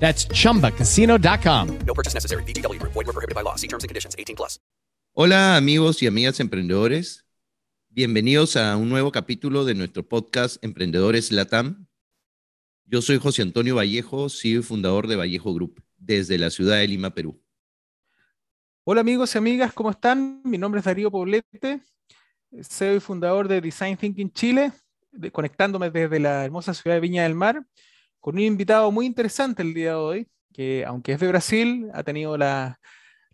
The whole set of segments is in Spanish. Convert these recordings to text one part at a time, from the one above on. That's chumbacasino.com. No purchase necessary. VGW Group. Void where prohibited by law. See terms and conditions. 18 plus. Hola amigos y amigas emprendedores. Bienvenidos a un nuevo capítulo de nuestro podcast Emprendedores Latam. Yo soy José Antonio Vallejo, CEO y fundador de Vallejo Group, desde la ciudad de Lima, Perú. Hola amigos y amigas, ¿cómo están? Mi nombre es Darío Poblete, CEO y fundador de Design Thinking Chile, conectándome desde la hermosa ciudad de Viña del Mar, con un invitado muy interesante el día de hoy, que aunque es de Brasil, ha tenido la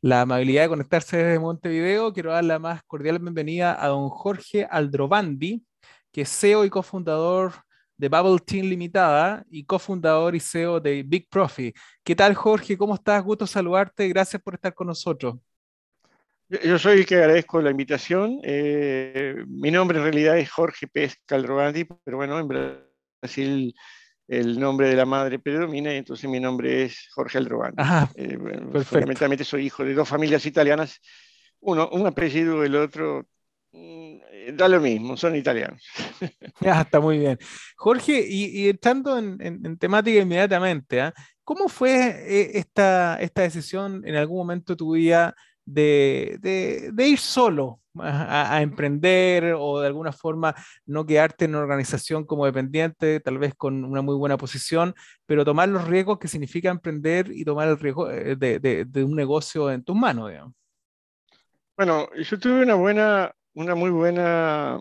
amabilidad de conectarse desde Montevideo. Quiero dar la más cordial bienvenida a don Jorge Aldrovandi, que es CEO y cofundador de Bubble Team Limitada y cofundador y CEO de Big Profit. ¿Qué tal, Jorge? ¿Cómo estás? Gusto saludarte. Gracias por estar con nosotros. Yo soy el que agradezco la invitación. Mi nombre en realidad es Jorge Pesca Aldrovandi, pero bueno, en Brasil el nombre de la madre predomina y entonces mi nombre es Jorge El Rubán. Bueno, fundamentalmente soy hijo de dos familias italianas, un apellido, el otro da lo mismo, son italianos. Está muy bien. Jorge, y entrando en temática inmediatamente, ¿cómo fue esta decisión en algún momento de tu vida de ir solo a emprender, o de alguna forma no quedarte en una organización como dependiente, tal vez con una muy buena posición, pero tomar los riesgos que significa emprender y tomar el riesgo de un negocio en tus manos, digamos? Bueno, yo tuve una muy buena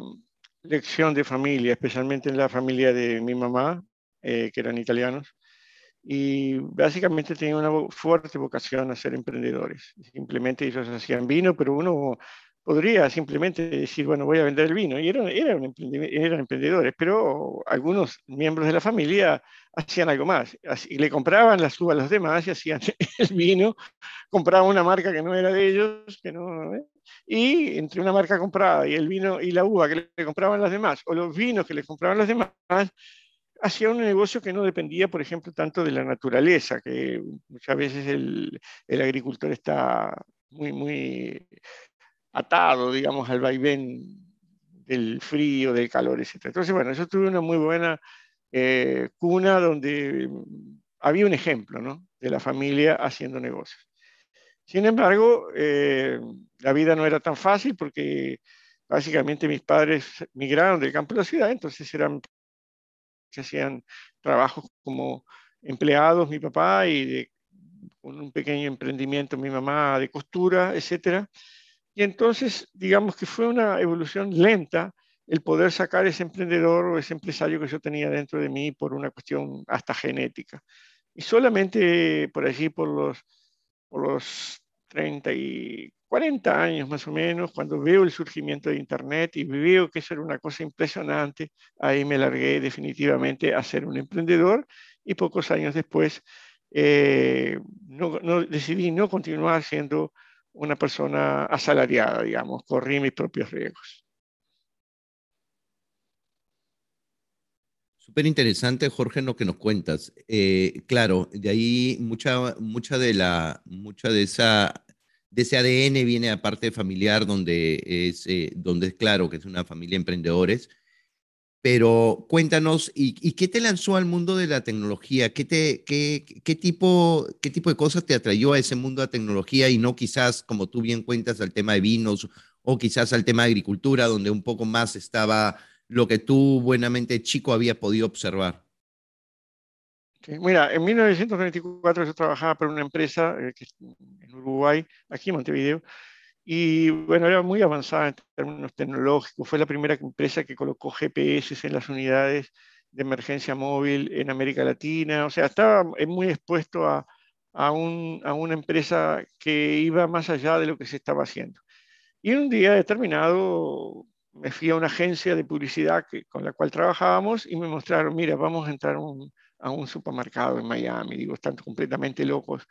lección de familia, especialmente en la familia de mi mamá, que eran italianos, y básicamente tenían una fuerte vocación a ser emprendedores. Simplemente ellos hacían vino, pero uno podría simplemente decir, bueno, voy a vender el vino. Y eran emprendedores, pero algunos miembros de la familia hacían algo más. Y le compraban las uvas a los demás y hacían el vino. Compraban una marca que no era de ellos. Y entre una marca comprada y el vino y la uva que le compraban los demás, o los vinos que le compraban los demás, hacía un negocio que no dependía, por ejemplo, tanto de la naturaleza, que muchas veces el agricultor está muy, muy atado, digamos, al vaivén del frío, del calor, etc. Entonces, bueno, yo tuve una muy buena cuna donde había un ejemplo, ¿no?, de la familia haciendo negocios. Sin embargo, la vida no era tan fácil porque básicamente mis padres migraron del campo a la ciudad, entonces eran que hacían trabajos como empleados, mi papá, y con un pequeño emprendimiento, mi mamá, de costura, etc. Y entonces, digamos que fue una evolución lenta el poder sacar ese emprendedor o ese empresario que yo tenía dentro de mí por una cuestión hasta genética. Y solamente por allí, por los 30 y 40 años más o menos, cuando veo el surgimiento de Internet y veo que eso era una cosa impresionante, ahí me largué definitivamente a ser un emprendedor, y pocos años después decidí no continuar siendo una persona asalariada, digamos, corrí mis propios riesgos. Súper interesante, Jorge, lo que nos cuentas. Claro, de ahí mucha de ese ADN viene a parte familiar, donde es claro que es una familia de emprendedores. Pero cuéntanos, ¿y qué te lanzó al mundo de la tecnología? ¿Qué tipo de cosas te atrayó a ese mundo de la tecnología y no quizás, como tú bien cuentas, al tema de vinos o quizás al tema de agricultura, donde un poco más estaba lo que tú buenamente chico habías podido observar? Sí, mira, en 1994 yo trabajaba para una empresa en Uruguay, aquí en Montevideo, y bueno, era muy avanzada en términos tecnológicos. Fue la primera empresa que colocó GPS en las unidades de emergencia móvil en América Latina. O sea, estaba muy expuesto a una empresa que iba más allá de lo que se estaba haciendo. Y un día determinado me fui a una agencia de publicidad con la cual trabajábamos y me mostraron, mira, vamos a entrar a un supermercado en Miami. Digo, están completamente locos.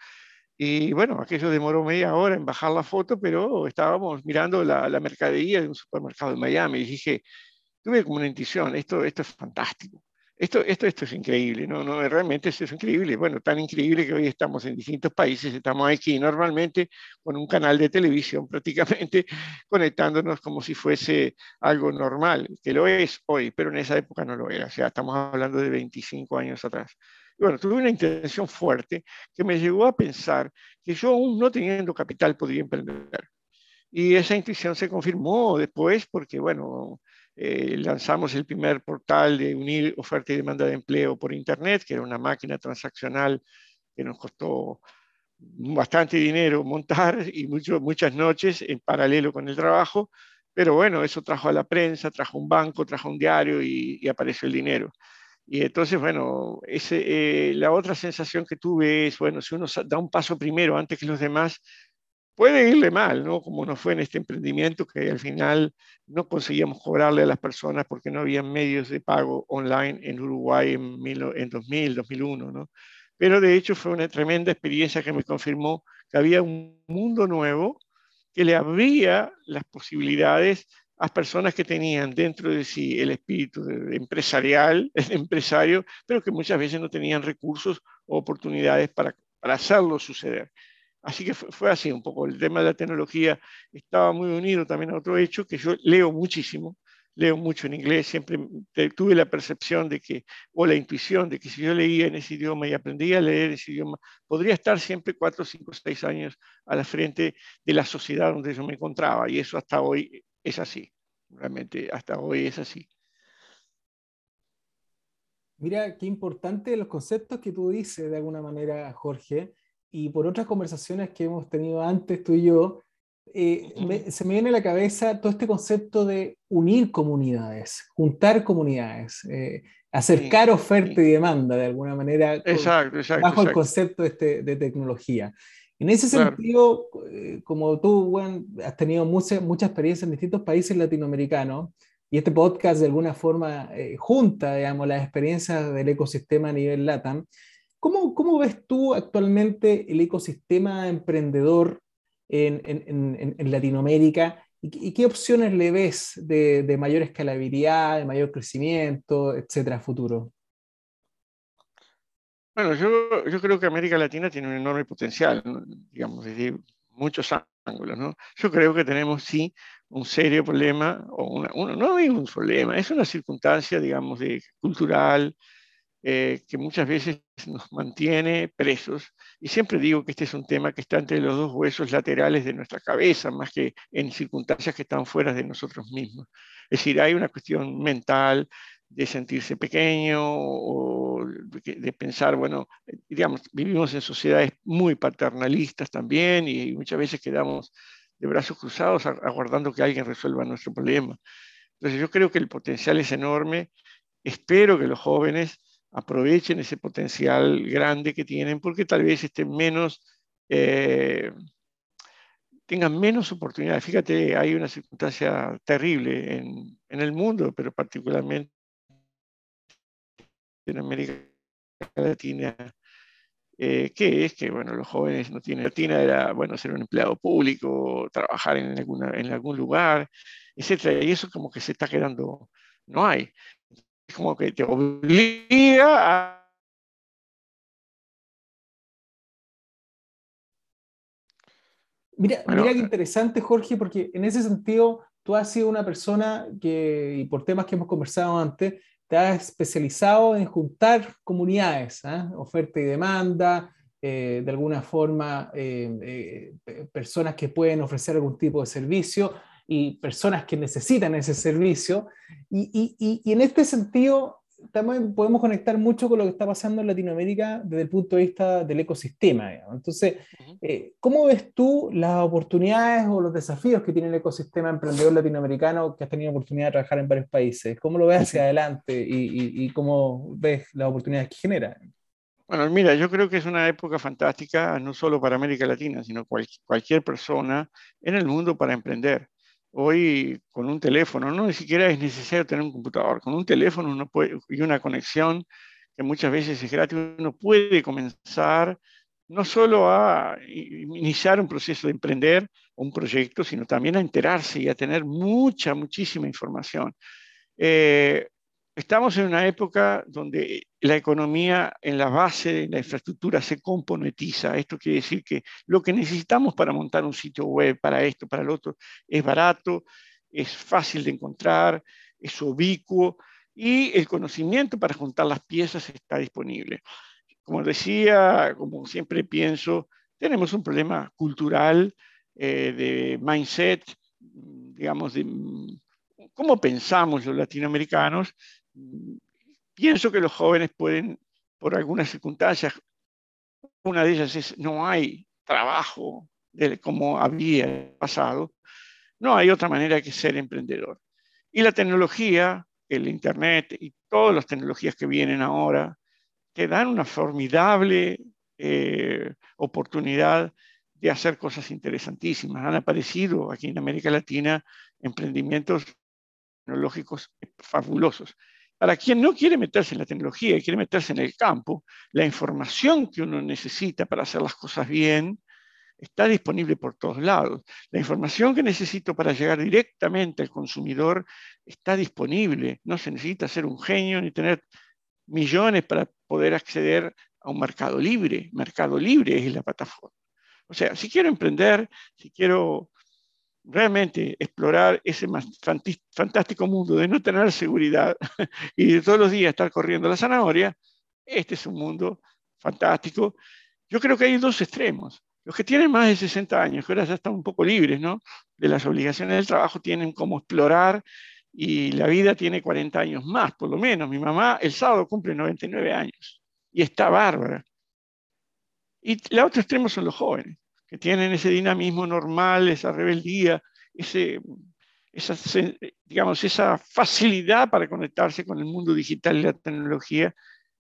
Y bueno, aquello demoró media hora en bajar la foto, pero estábamos mirando la mercadería de un supermercado en Miami. Y dije, tuve como una intuición, esto es fantástico. Esto es increíble, no, realmente esto es increíble. Bueno, tan increíble que hoy estamos en distintos países, estamos aquí normalmente con un canal de televisión prácticamente conectándonos como si fuese algo normal, que lo es hoy, pero en esa época no lo era. O sea, estamos hablando de 25 años atrás. Y bueno, tuve una intención fuerte que me llevó a pensar que yo aún no teniendo capital podría emprender. Y esa intuición se confirmó después porque, bueno, lanzamos el primer portal de unir oferta y demanda de empleo por internet, que era una máquina transaccional que nos costó bastante dinero montar y muchas noches en paralelo con el trabajo, pero bueno, eso trajo a la prensa, trajo un banco, trajo un diario y apareció el dinero. Y entonces, bueno, la otra sensación que tuve es, bueno, si uno da un paso primero antes que los demás, puede irle mal, ¿no? Como nos fue en este emprendimiento, que al final no conseguíamos cobrarle a las personas porque no había medios de pago online en Uruguay en 2000, 2001, ¿no? Pero de hecho fue una tremenda experiencia que me confirmó que había un mundo nuevo que le abría las posibilidades a personas que tenían dentro de sí el espíritu empresarial, el empresario, pero que muchas veces no tenían recursos o oportunidades para hacerlo suceder. Así que fue así un poco. El tema de la tecnología estaba muy unido también a otro hecho, que yo leo muchísimo, leo mucho en inglés, siempre tuve la percepción de que, o la intuición de que si yo leía en ese idioma y aprendía a leer ese idioma, podría estar siempre 4, 5, 6 años a la frente de la sociedad donde yo me encontraba, y eso hasta hoy es así, realmente hasta hoy es así. Mira, qué importante los conceptos que tú dices de alguna manera, Jorge. Y por otras conversaciones que hemos tenido antes tú y yo, se me viene a la cabeza todo este concepto de unir comunidades, juntar comunidades, acercar oferta y demanda de alguna manera, exacto, bajo el concepto de tecnología. En ese sentido, como tú, Juan, has tenido mucha experiencia en distintos países latinoamericanos, y este podcast de alguna forma junta, digamos, las experiencias del ecosistema a nivel LATAM. ¿Cómo ves tú actualmente el ecosistema emprendedor en Latinoamérica? ¿Y qué opciones le ves de mayor escalabilidad, de mayor crecimiento, etcétera, futuro? Bueno, yo creo que América Latina tiene un enorme potencial, ¿no? Digamos, desde muchos ángulos, ¿no? Yo creo que tenemos, sí, un serio problema, no es un problema, es una circunstancia, digamos, cultural, que muchas veces nos mantiene presos, y siempre digo que este es un tema que está entre los dos huesos laterales de nuestra cabeza, más que en circunstancias que están fuera de nosotros mismos. Es decir, hay una cuestión mental de sentirse pequeño, o de pensar, bueno, digamos, vivimos en sociedades muy paternalistas también, y muchas veces quedamos de brazos cruzados aguardando que alguien resuelva nuestro problema. Entonces yo creo que el potencial es enorme, espero que los jóvenes aprovechen ese potencial grande que tienen, porque tal vez tengan menos oportunidades. Fíjate, hay una circunstancia terrible en el mundo, pero particularmente en América Latina, que es que, bueno, los jóvenes no tienen... Latina era, bueno, ser un empleado público, trabajar en algún lugar, etc. Y eso como que se está quedando... No hay... como que te obliga a... Mira qué interesante, Jorge, porque en ese sentido tú has sido una persona que, y por temas que hemos conversado antes, te has especializado en juntar comunidades, oferta y demanda, de alguna forma personas que pueden ofrecer algún tipo de servicio y personas que necesitan ese servicio, y en este sentido también podemos conectar mucho con lo que está pasando en Latinoamérica desde el punto de vista del ecosistema, digamos. Entonces, ¿cómo ves tú las oportunidades o los desafíos que tiene el ecosistema emprendedor latinoamericano, que has tenido oportunidad de trabajar en varios países? ¿Cómo lo ves hacia adelante y cómo ves las oportunidades que genera? Bueno, mira, yo creo que es una época fantástica, no solo para América Latina, sino cualquier persona en el mundo para emprender. Hoy con un teléfono, no ni siquiera es necesario tener un computador, con un teléfono uno puede, y una conexión que muchas veces es gratis, uno puede comenzar no solo a iniciar un proceso de emprender un proyecto, sino también a enterarse y a tener muchísima información. Estamos en una época donde la economía en la base de la infraestructura se componentiza. Esto quiere decir que lo que necesitamos para montar un sitio web, para esto, para lo otro, es barato, es fácil de encontrar, es ubicuo y el conocimiento para juntar las piezas está disponible. Como decía, como siempre pienso, tenemos un problema cultural de mindset, digamos, de cómo pensamos los latinoamericanos. Pienso que los jóvenes pueden, por algunas circunstancias, una de ellas es no hay trabajo como había en el pasado, no hay otra manera que ser emprendedor. Y la tecnología, el internet y todas las tecnologías que vienen ahora, te dan una formidable oportunidad de hacer cosas interesantísimas. Han aparecido aquí en América Latina emprendimientos tecnológicos fabulosos. Para quien no quiere meterse en la tecnología y quiere meterse en el campo, la información que uno necesita para hacer las cosas bien está disponible por todos lados. La información que necesito para llegar directamente al consumidor está disponible. No se necesita ser un genio ni tener millones para poder acceder a un mercado libre. Mercado libre es la plataforma. O sea, si quiero emprender, si quiero realmente explorar ese fantástico mundo de no tener seguridad y de todos los días estar corriendo la zanahoria, este es un mundo fantástico. Yo creo que hay dos extremos. Los que tienen más de 60 años, que ahora ya están un poco libres, ¿no?, de las obligaciones del trabajo, tienen como explorar y la vida tiene 40 años más, por lo menos. Mi mamá el sábado cumple 99 años y está bárbara. Y el otro extremo son los jóvenes, que tienen ese dinamismo normal, esa rebeldía, esa facilidad para conectarse con el mundo digital y la tecnología.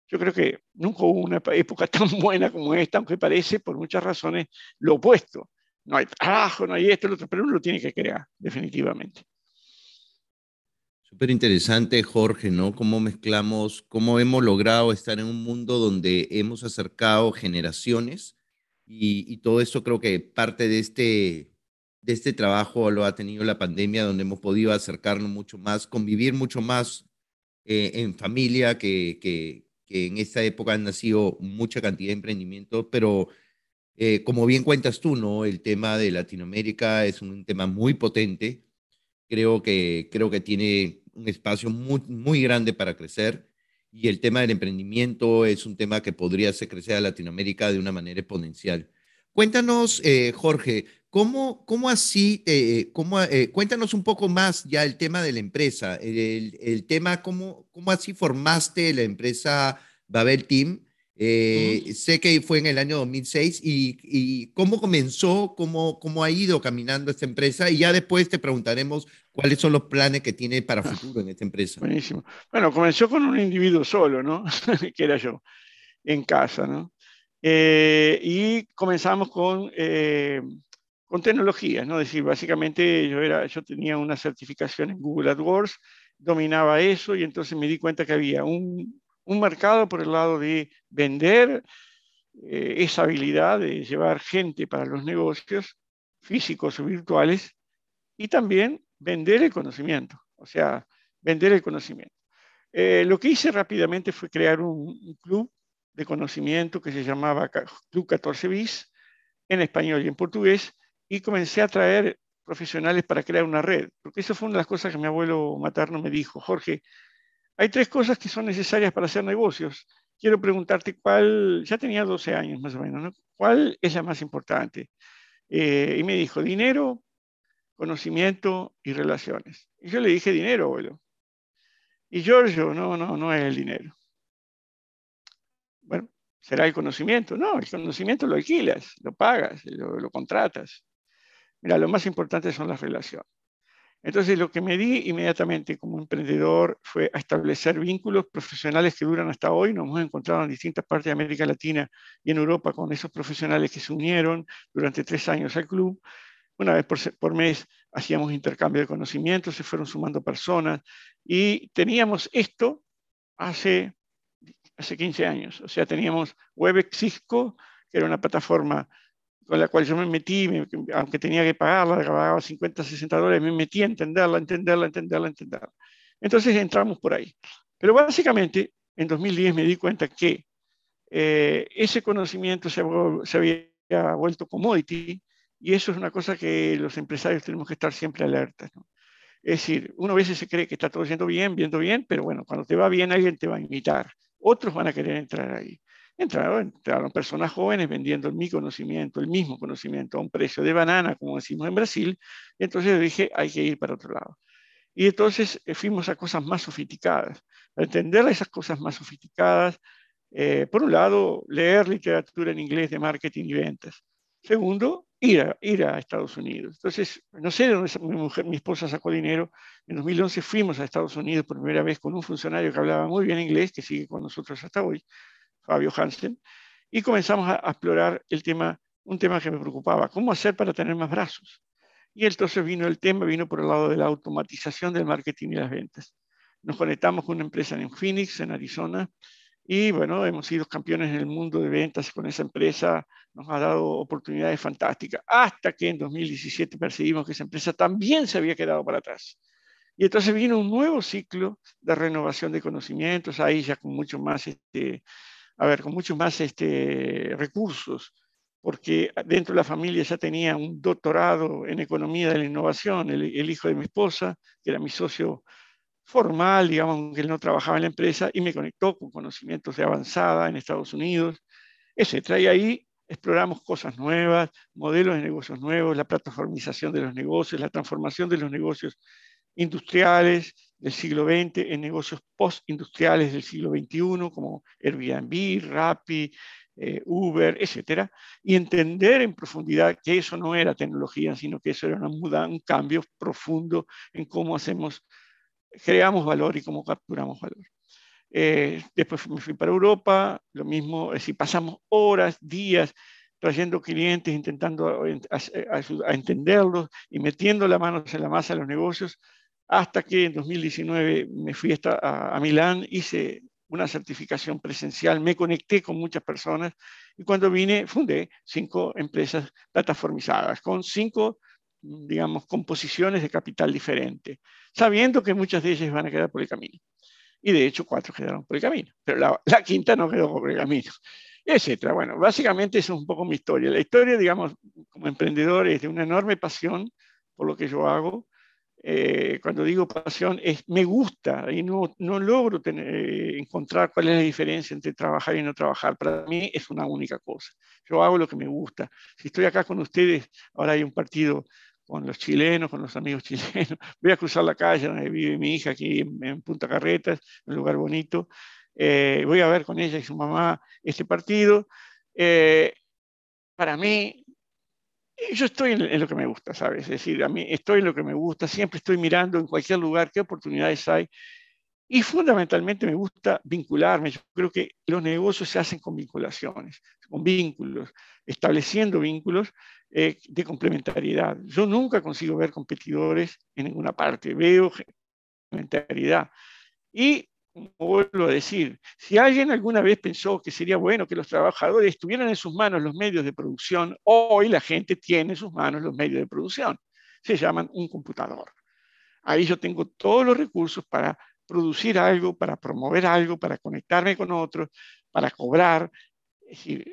Yo creo que nunca hubo una época tan buena como esta, aunque parece, por muchas razones, lo opuesto. No hay trabajo, no hay esto, lo otro, pero uno lo tiene que crear, definitivamente. Súper interesante, Jorge, ¿no? Cómo mezclamos, cómo hemos logrado estar en un mundo donde hemos acercado generaciones y todo eso. Creo que parte de este trabajo lo ha tenido la pandemia, donde hemos podido acercarnos mucho más, convivir mucho más en familia, que en esta época han nacido mucha cantidad de emprendimientos, pero como bien cuentas tú, ¿no? El tema de Latinoamérica es un tema muy potente. Creo que tiene un espacio muy, muy grande para crecer, y el tema del emprendimiento es un tema que podría hacer crecer a Latinoamérica de una manera exponencial. Cuéntanos, Jorge, cuéntanos un poco más ya el tema de la empresa, el tema, cómo así formaste la empresa Bubble Team. Sé que fue en el año 2006 y cómo comenzó, cómo ha ido caminando esta empresa, y ya después te preguntaremos cuáles son los planes que tiene para futuro en esta empresa. Buenísimo. Bueno, comenzó con un individuo solo, ¿no? Que era yo, en casa, ¿no? Y comenzamos con tecnologías, ¿no? Es decir, básicamente yo tenía una certificación en Google AdWords, dominaba eso, y entonces me di cuenta que había un mercado por el lado de vender esa habilidad de llevar gente para los negocios físicos o virtuales, y también vender el conocimiento, lo que hice rápidamente fue crear un club de conocimiento que se llamaba Club 14 Bis, en español y en portugués, y comencé a traer profesionales para crear una red, porque eso fue una de las cosas que mi abuelo materno me dijo: Jorge, hay tres cosas que son necesarias para hacer negocios. Quiero preguntarte cuál, ya tenía 12 años más o menos, ¿no? ¿Cuál es la más importante? Y me dijo: dinero, conocimiento y relaciones. Y yo le dije: dinero, abuelo. Y Giorgio, no es el dinero. Bueno, será el conocimiento. No, el conocimiento lo alquilas, lo pagas, lo contratas. Mira, lo más importante son las relaciones. Entonces, lo que me di inmediatamente como emprendedor fue a establecer vínculos profesionales que duran hasta hoy. Nos hemos encontrado en distintas partes de América Latina y en Europa con esos profesionales que se unieron durante 3 años al club. Una vez por mes hacíamos intercambio de conocimientos, se fueron sumando personas y teníamos esto hace 15 años. O sea, teníamos WebEx Cisco, que era una plataforma con la cual yo me metí, aunque tenía que pagarla, pagaba $50, $60, me metí a entenderla. Entonces entramos por ahí. Pero básicamente, en 2010 me di cuenta que ese conocimiento se había vuelto commodity, y eso es una cosa que los empresarios tenemos que estar siempre alertas, ¿no? Es decir, uno a veces se cree que está todo yendo bien, pero bueno, cuando te va bien alguien te va a imitar. Otros van a querer entrar ahí. Entraron personas jóvenes vendiendo mi conocimiento, el mismo conocimiento, a un precio de banana, como decimos en Brasil. Y entonces dije, hay que ir para otro lado. Y entonces fuimos a cosas más sofisticadas. Para entender esas cosas más sofisticadas, por un lado, leer literatura en inglés de marketing y ventas. Segundo, ir a Estados Unidos. Entonces, no sé de dónde mi esposa sacó dinero. En 2011 fuimos a Estados Unidos por primera vez con un funcionario que hablaba muy bien inglés, que sigue con nosotros hasta hoy, Fabio Hansen, y comenzamos a explorar un tema que me preocupaba, cómo hacer para tener más brazos. Y entonces vino por el lado de la automatización del marketing y las ventas. Nos conectamos con una empresa en Phoenix, en Arizona, y bueno, hemos sido campeones en el mundo de ventas con esa empresa, nos ha dado oportunidades fantásticas, hasta que en 2017 percibimos que esa empresa también se había quedado para atrás. Y entonces vino un nuevo ciclo de renovación de conocimientos, ahí ya con mucho más recursos, porque dentro de la familia ya tenía un doctorado en economía de la innovación, el hijo de mi esposa, que era mi socio formal, digamos, aunque él no trabajaba en la empresa, y me conectó con conocimientos de avanzada en Estados Unidos, etc. Y ahí exploramos cosas nuevas, modelos de negocios nuevos, la plataformización de los negocios, la transformación de los negocios industriales del siglo XX en negocios postindustriales del siglo XXI, como Airbnb, Rappi, Uber, etc. Y entender en profundidad que eso no era tecnología, sino que eso era una mudanza, un cambio profundo en cómo creamos valor y cómo capturamos valor. Después me fui para Europa, lo mismo, es decir, pasamos horas, días, trayendo clientes, intentando a entenderlos y metiendo las manos en la masa de los negocios, hasta que en 2019 me fui a Milán, hice una certificación presencial, me conecté con muchas personas y cuando vine fundé 5 empresas plataformizadas con 5, digamos, composiciones de capital diferente, sabiendo que muchas de ellas van a quedar por el camino. Y de hecho 4 quedaron por el camino, pero la quinta no quedó por el camino, etcétera. Bueno, básicamente eso es un poco mi historia. La historia, digamos, como emprendedor es de una enorme pasión por lo que yo hago. Cuando digo pasión, me gusta y no logro encontrar cuál es la diferencia entre trabajar y no trabajar. Para mí es una única cosa. Yo hago lo que me gusta. Si estoy acá con ustedes, ahora hay un partido con los chilenos, con los amigos chilenos. Voy a cruzar la calle donde vive mi hija, aquí en Punta Carretas, un lugar bonito. Voy a ver con ella y su mamá este partido. Para mí, yo estoy en lo que me gusta, ¿sabes? Es decir, a mí estoy en lo que me gusta, siempre estoy mirando en cualquier lugar qué oportunidades hay. Y fundamentalmente me gusta vincularme. Yo creo que los negocios se hacen con vinculaciones, con vínculos, estableciendo vínculos de complementariedad. Yo nunca consigo ver competidores en ninguna parte, veo complementariedad. Y vuelvo a decir, si alguien alguna vez pensó que sería bueno que los trabajadores tuvieran en sus manos los medios de producción, hoy la gente tiene en sus manos los medios de producción. Se llaman un computador. Ahí yo tengo todos los recursos para producir algo, para promover algo, para conectarme con otros, para cobrar. Es decir,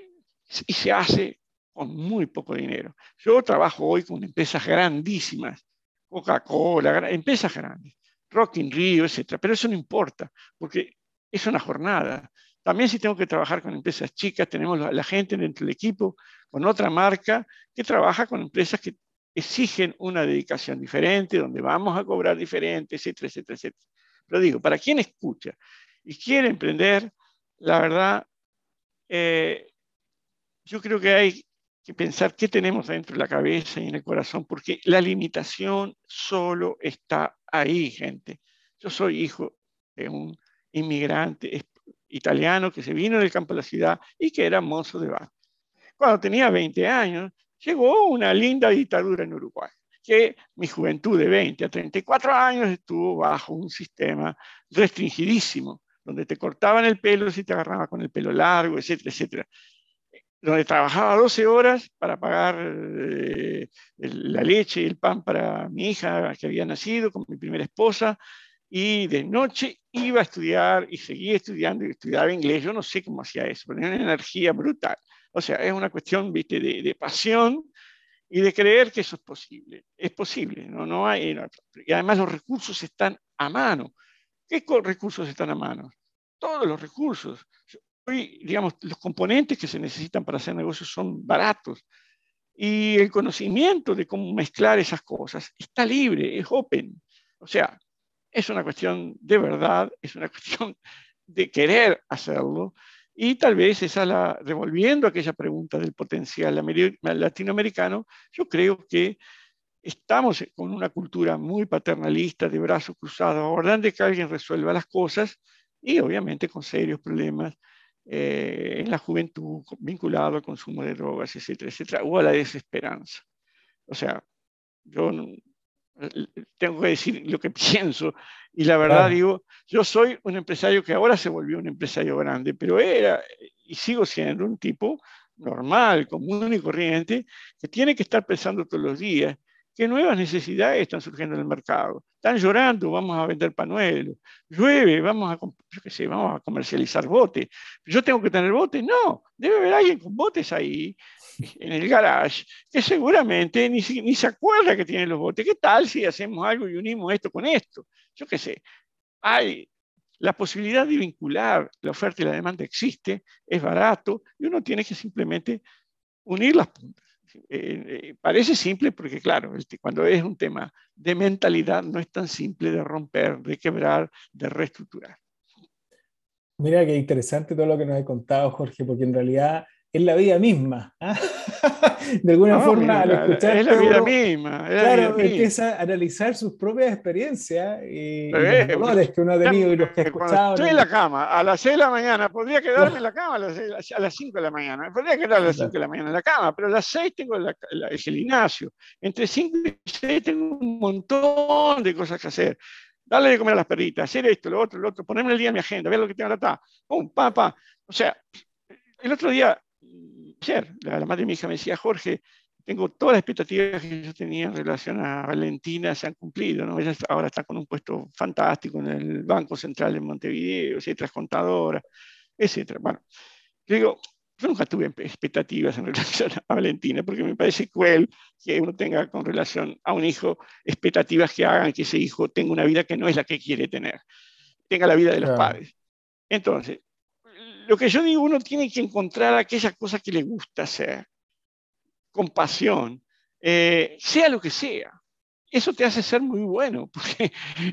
y se hace con muy poco dinero. Yo trabajo hoy con empresas grandísimas, Coca-Cola, empresas grandes, Rock in Rio, etcétera, pero eso no importa, porque es una jornada. También si tengo que trabajar con empresas chicas, tenemos la gente dentro del equipo con otra marca que trabaja con empresas que exigen una dedicación diferente, donde vamos a cobrar diferente, etcétera, etcétera, etcétera. Lo digo, para quien escucha y quiere emprender, la verdad, yo creo que hay que pensar qué tenemos dentro de la cabeza y en el corazón, porque la limitación solo está ahí, gente. Yo soy hijo de un inmigrante italiano que se vino del campo de la ciudad y que era mozo de bar. Cuando tenía 20 años, llegó una linda dictadura en Uruguay, que mi juventud de 20 a 34 años estuvo bajo un sistema restringidísimo, donde te cortaban el pelo si te agarraba con el pelo largo, etcétera, etcétera. Donde trabajaba 12 horas para pagar la leche y el pan para mi hija que había nacido, con mi primera esposa, y de noche iba a estudiar y seguía estudiando y estudiaba inglés. Yo no sé cómo hacía eso, pero era una energía brutal. O sea, es una cuestión, ¿viste?, de pasión y de creer que eso es posible. Es posible, no hay. No, y además los recursos están a mano. ¿Qué recursos están a mano? Todos los recursos. Hoy, digamos, los componentes que se necesitan para hacer negocios son baratos. Y el conocimiento de cómo mezclar esas cosas está libre, es open. O sea, es una cuestión de verdad, es una cuestión de querer hacerlo. Y tal vez esa revolviendo aquella pregunta del potencial latinoamericano, yo creo que estamos con una cultura muy paternalista, de brazos cruzados, abordando que alguien resuelva las cosas y obviamente con serios problemas en la juventud vinculado al consumo de drogas, etcétera, etcétera, o a la desesperanza. O sea, yo tengo que decir lo que pienso y la verdad digo, yo soy un empresario que ahora se volvió un empresario grande, pero era y sigo siendo un tipo normal, común y corriente, que tiene que estar pensando todos los días qué nuevas necesidades están surgiendo en el mercado. Están llorando, vamos a vender pañuelos. Llueve, vamos a comercializar botes. ¿Yo tengo que tener botes? No, debe haber alguien con botes ahí, en el garage, que seguramente ni se acuerda que tiene los botes. ¿Qué tal si hacemos algo y unimos esto con esto? Hay la posibilidad de vincular la oferta y la demanda, existe, es barato, y uno tiene que simplemente unir las puntas. Parece simple porque, claro, cuando es un tema de mentalidad no es tan simple de romper, de quebrar, de reestructurar. Mira qué interesante todo lo que nos has contado, Jorge, porque en realidad es la vida misma, ¿eh? De alguna forma, al escuchar es la vida misma. Claro, empieza a analizar sus propias experiencias y los dolores que uno ha tenido y los que ha escuchado. Estoy en la cama a las 6 de la mañana, podría quedarme en la cama a las 5 de la mañana, podría quedarme a las 5 de la mañana en la cama, pero a las 6 tengo el gimnasio. Entre 5 y 6 tengo un montón de cosas que hacer. Darle de comer a las perritas, hacer esto, lo otro, ponerme el día en mi agenda, ver lo que tengo acá. ¡Pum, papá! O sea, el otro día, ayer, la madre de mi hija me decía, Jorge, tengo todas las expectativas que yo tenía en relación a Valentina, se han cumplido, ¿no? Ella ahora está con un puesto fantástico en el Banco Central de Montevideo, etcétera, es contadora, etcétera. Bueno, yo digo, yo nunca tuve expectativas en relación a Valentina, porque me parece cruel que uno tenga con relación a un hijo expectativas que hagan que ese hijo tenga una vida que no es la que quiere tener, tenga la vida de los padres. Entonces, lo que yo digo, uno tiene que encontrar aquellas cosas que le gusta hacer, con pasión, sea lo que sea. Eso te hace ser muy bueno, porque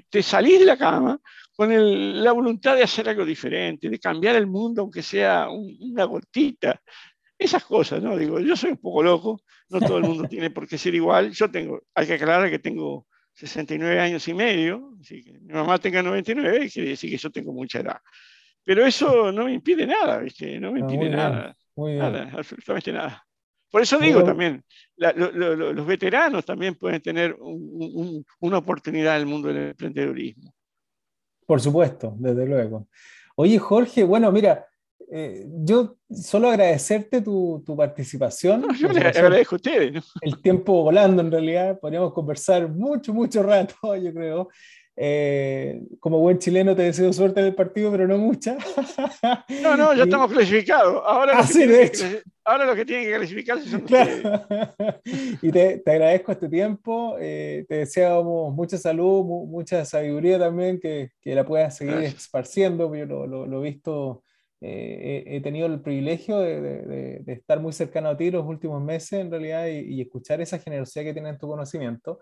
te salís de la cama con la voluntad de hacer algo diferente, de cambiar el mundo, aunque sea una gotita. Esas cosas, ¿no? Digo, yo soy un poco loco, no todo el mundo tiene por qué ser igual. Hay que aclarar que tengo 69 años y medio, así que mi mamá tenga 99, quiere decir que yo tengo mucha edad. Pero eso no me impide nada, ¿viste? No me impide nada, nada, absolutamente nada. Por eso digo también, los veteranos también pueden tener una oportunidad en el mundo del emprendedurismo. Por supuesto, desde luego. Oye, Jorge, bueno, mira, yo solo agradecerte tu participación. No, yo les agradezco a ustedes, ¿no? El tiempo volando, en realidad, podríamos conversar mucho rato, yo creo. Como buen chileno te deseo suerte en el partido, pero no mucha. No, ya estamos clasificados. Ahora lo que tienen que clasificarse son ustedes. Y te agradezco este tiempo. Te deseamos mucha salud, mucha sabiduría también, que la puedas seguir esparciendo. Yo lo he visto, he tenido el privilegio de estar muy cercano a ti los últimos meses, en realidad, y escuchar esa generosidad que tienes en tu conocimiento.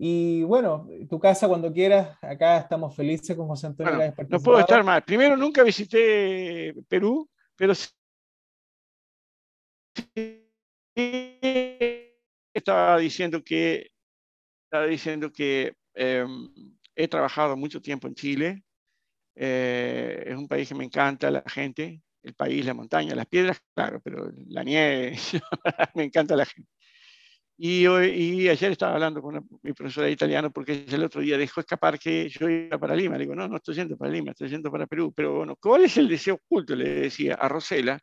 Y bueno, tu casa cuando quieras, acá estamos felices con José Antonio. Bueno, no puedo estar más. Primero, nunca visité Perú, pero sí estaba diciendo que he trabajado mucho tiempo en Chile. Es un país que me encanta, la gente, el país, la montaña, las piedras, claro, pero la nieve, me encanta la gente. Y ayer estaba hablando con mi profesora de italiano porque el otro día dejó escapar que yo iba para Lima. Le digo, no, no estoy yendo para Lima, estoy yendo para Perú. Pero bueno, ¿cuál es el deseo oculto? Le decía a Rosela,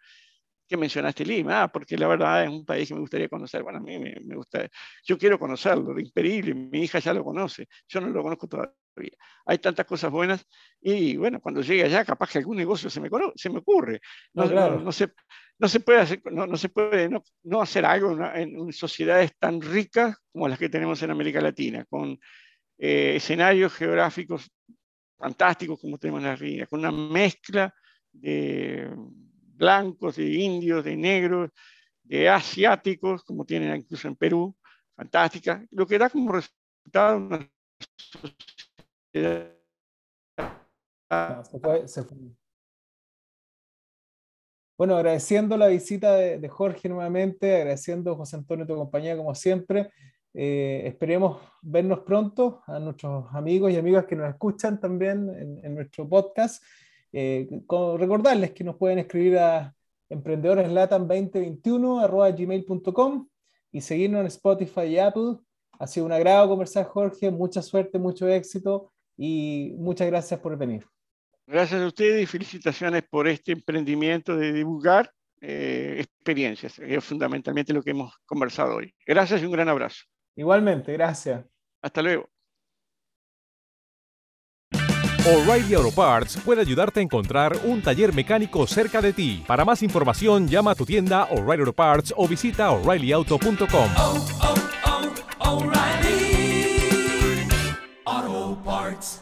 que mencionaste Lima, porque la verdad es un país que me gustaría conocer. Bueno, a mí me gusta, yo quiero conocerlo, increíble, mi hija ya lo conoce, yo no lo conozco todavía. Hay tantas cosas buenas y bueno, cuando llegue allá capaz que algún negocio se me ocurre. No, claro. No se puede hacer algo en sociedades tan ricas como las que tenemos en América Latina, con escenarios geográficos fantásticos como tenemos en la Argentina, con una mezcla de blancos, de indios, de negros, de asiáticos, como tienen incluso en Perú, fantástica, lo que da como resultado una sociedad. No, se fue. Bueno, agradeciendo la visita de Jorge nuevamente, agradeciendo a José Antonio tu compañía como siempre. Esperemos vernos pronto, a nuestros amigos y amigas que nos escuchan también en nuestro podcast. Recordarles que nos pueden escribir a emprendedoreslatam2021@gmail.com y seguirnos en Spotify y Apple. Ha sido un agrado conversar, Jorge. Mucha suerte, mucho éxito y muchas gracias por venir. Gracias a ustedes y felicitaciones por este emprendimiento de divulgar experiencias. Es fundamentalmente lo que hemos conversado hoy. Gracias y un gran abrazo. Igualmente, gracias. Hasta luego. O'Reilly Auto Parts puede ayudarte a encontrar un taller mecánico cerca de ti. Para más información, llama a tu tienda O'Reilly Auto Parts o visita o'ReillyAuto.com. Oh, oh, oh, O'Reilly Auto Parts.